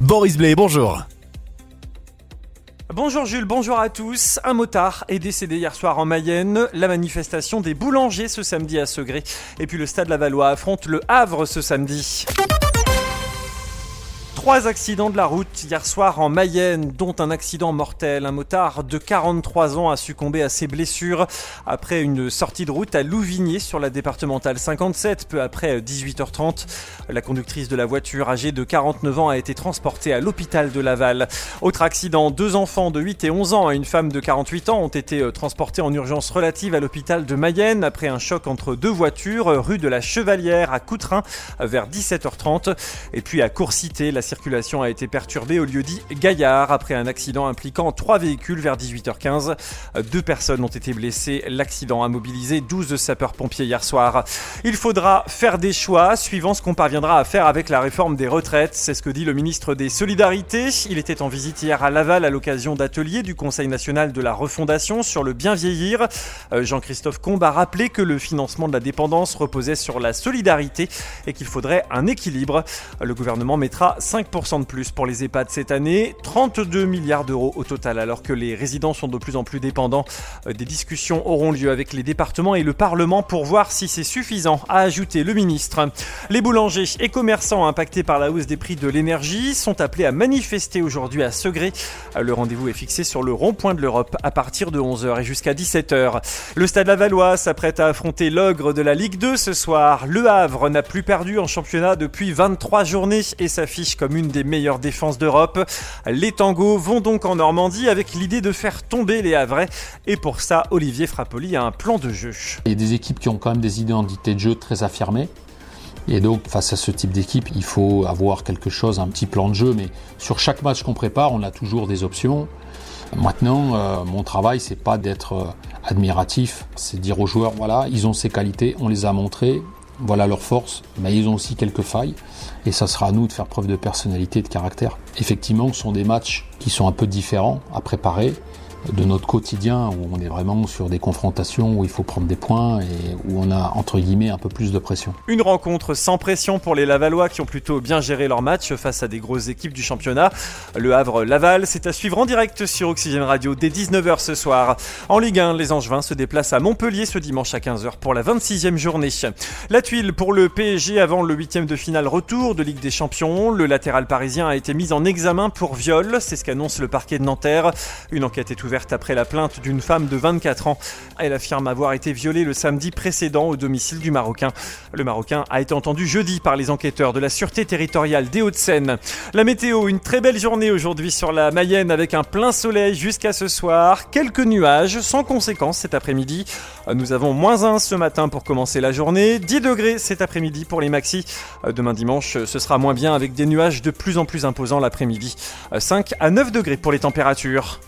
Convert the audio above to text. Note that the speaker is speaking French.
Boris Blay, bonjour. Bonjour Jules, bonjour à tous. Un motard est décédé hier soir en Mayenne. La manifestation des boulangers ce samedi à Segré. Et puis le Stade Lavallois affronte le Havre ce samedi. 3 accidents de la route hier soir en Mayenne, dont un accident mortel. Un motard de 43 ans a succombé à ses blessures après une sortie de route à Louvigné sur la départementale 57, peu après 18h30. La conductrice de la voiture, âgée de 49 ans, a été transportée à l'hôpital de Laval. Autre accident, 2 enfants de 8 et 11 ans et une femme de 48 ans ont été transportés en urgence relative à l'hôpital de Mayenne après un choc entre 2 voitures rue de la Chevalière à Coutrin vers 17h30. Et puis à Courcité, la circulation a été perturbée au lieu-dit Gaillard après un accident impliquant 3 véhicules vers 18h15. 2 personnes ont été blessées. L'accident a mobilisé 12 sapeurs-pompiers hier soir. Il faudra faire des choix suivant ce qu'on parviendra à faire avec la réforme des retraites. C'est ce que dit le ministre des Solidarités. Il était en visite hier à Laval à l'occasion d'ateliers du Conseil national de la refondation sur le bien vieillir. Jean-Christophe Combe a rappelé que le financement de la dépendance reposait sur la solidarité et qu'il faudrait un équilibre. Le gouvernement mettra 5% de plus pour les EHPAD cette année, 32 milliards d'euros au total, alors que les résidents sont de plus en plus dépendants. Des discussions auront lieu avec les départements et le Parlement pour voir si c'est suffisant, a ajouté le ministre. Les boulangers et commerçants impactés par la hausse des prix de l'énergie sont appelés à manifester aujourd'hui à Segré. Le rendez-vous est fixé sur le rond-point de l'Europe à partir de 11h et jusqu'à 17h. Le Stade Lavallois s'apprête à affronter l'ogre de la Ligue 2 ce soir. Le Havre n'a plus perdu en championnat depuis 23 journées et s'affiche comme une des meilleures défenses d'Europe. Les tangos vont donc en Normandie avec l'idée de faire tomber les Havrais. Et pour ça, Olivier Frappoli a un plan de jeu. Il y a des équipes qui ont quand même des identités de jeu très affirmées. Et donc, face à ce type d'équipe, il faut avoir quelque chose, un petit plan de jeu. Mais sur chaque match qu'on prépare, on a toujours des options. Maintenant, mon travail, c'est pas d'être admiratif. C'est dire aux joueurs, voilà, ils ont ces qualités, on les a montrées. Voilà leur force, mais ils ont aussi quelques failles et ça sera à nous de faire preuve de personnalité et de caractère. Effectivement, ce sont des matchs qui sont un peu différents à préparer de notre quotidien où on est vraiment sur des confrontations où il faut prendre des points et où on a entre guillemets un peu plus de pression. Une rencontre sans pression pour les Lavallois qui ont plutôt bien géré leur match face à des grosses équipes du championnat. Le Havre-Laval, c'est à suivre en direct sur Oxygène Radio dès 19h ce soir. En Ligue 1, les Angevins se déplacent à Montpellier ce dimanche à 15h pour la 26e journée. La tuile pour le PSG avant le 8e de finale retour de Ligue des Champions. Le latéral parisien a été mis en examen pour viol, c'est ce qu'annonce le parquet de Nanterre. Une enquête est ouverte après la plainte d'une femme de 24 ans. Elle affirme avoir été violée le samedi précédent au domicile du Marocain. Le Marocain a été entendu jeudi par les enquêteurs de la Sûreté territoriale des Hauts-de-Seine. La météo, une très belle journée aujourd'hui sur la Mayenne avec un plein soleil jusqu'à ce soir. Quelques nuages sans conséquence cet après-midi. Nous avons -1 ce matin pour commencer la journée. 10 degrés cet après-midi pour les maxis. Demain dimanche, ce sera moins bien avec des nuages de plus en plus imposants l'après-midi. 5 à 9 degrés pour les températures.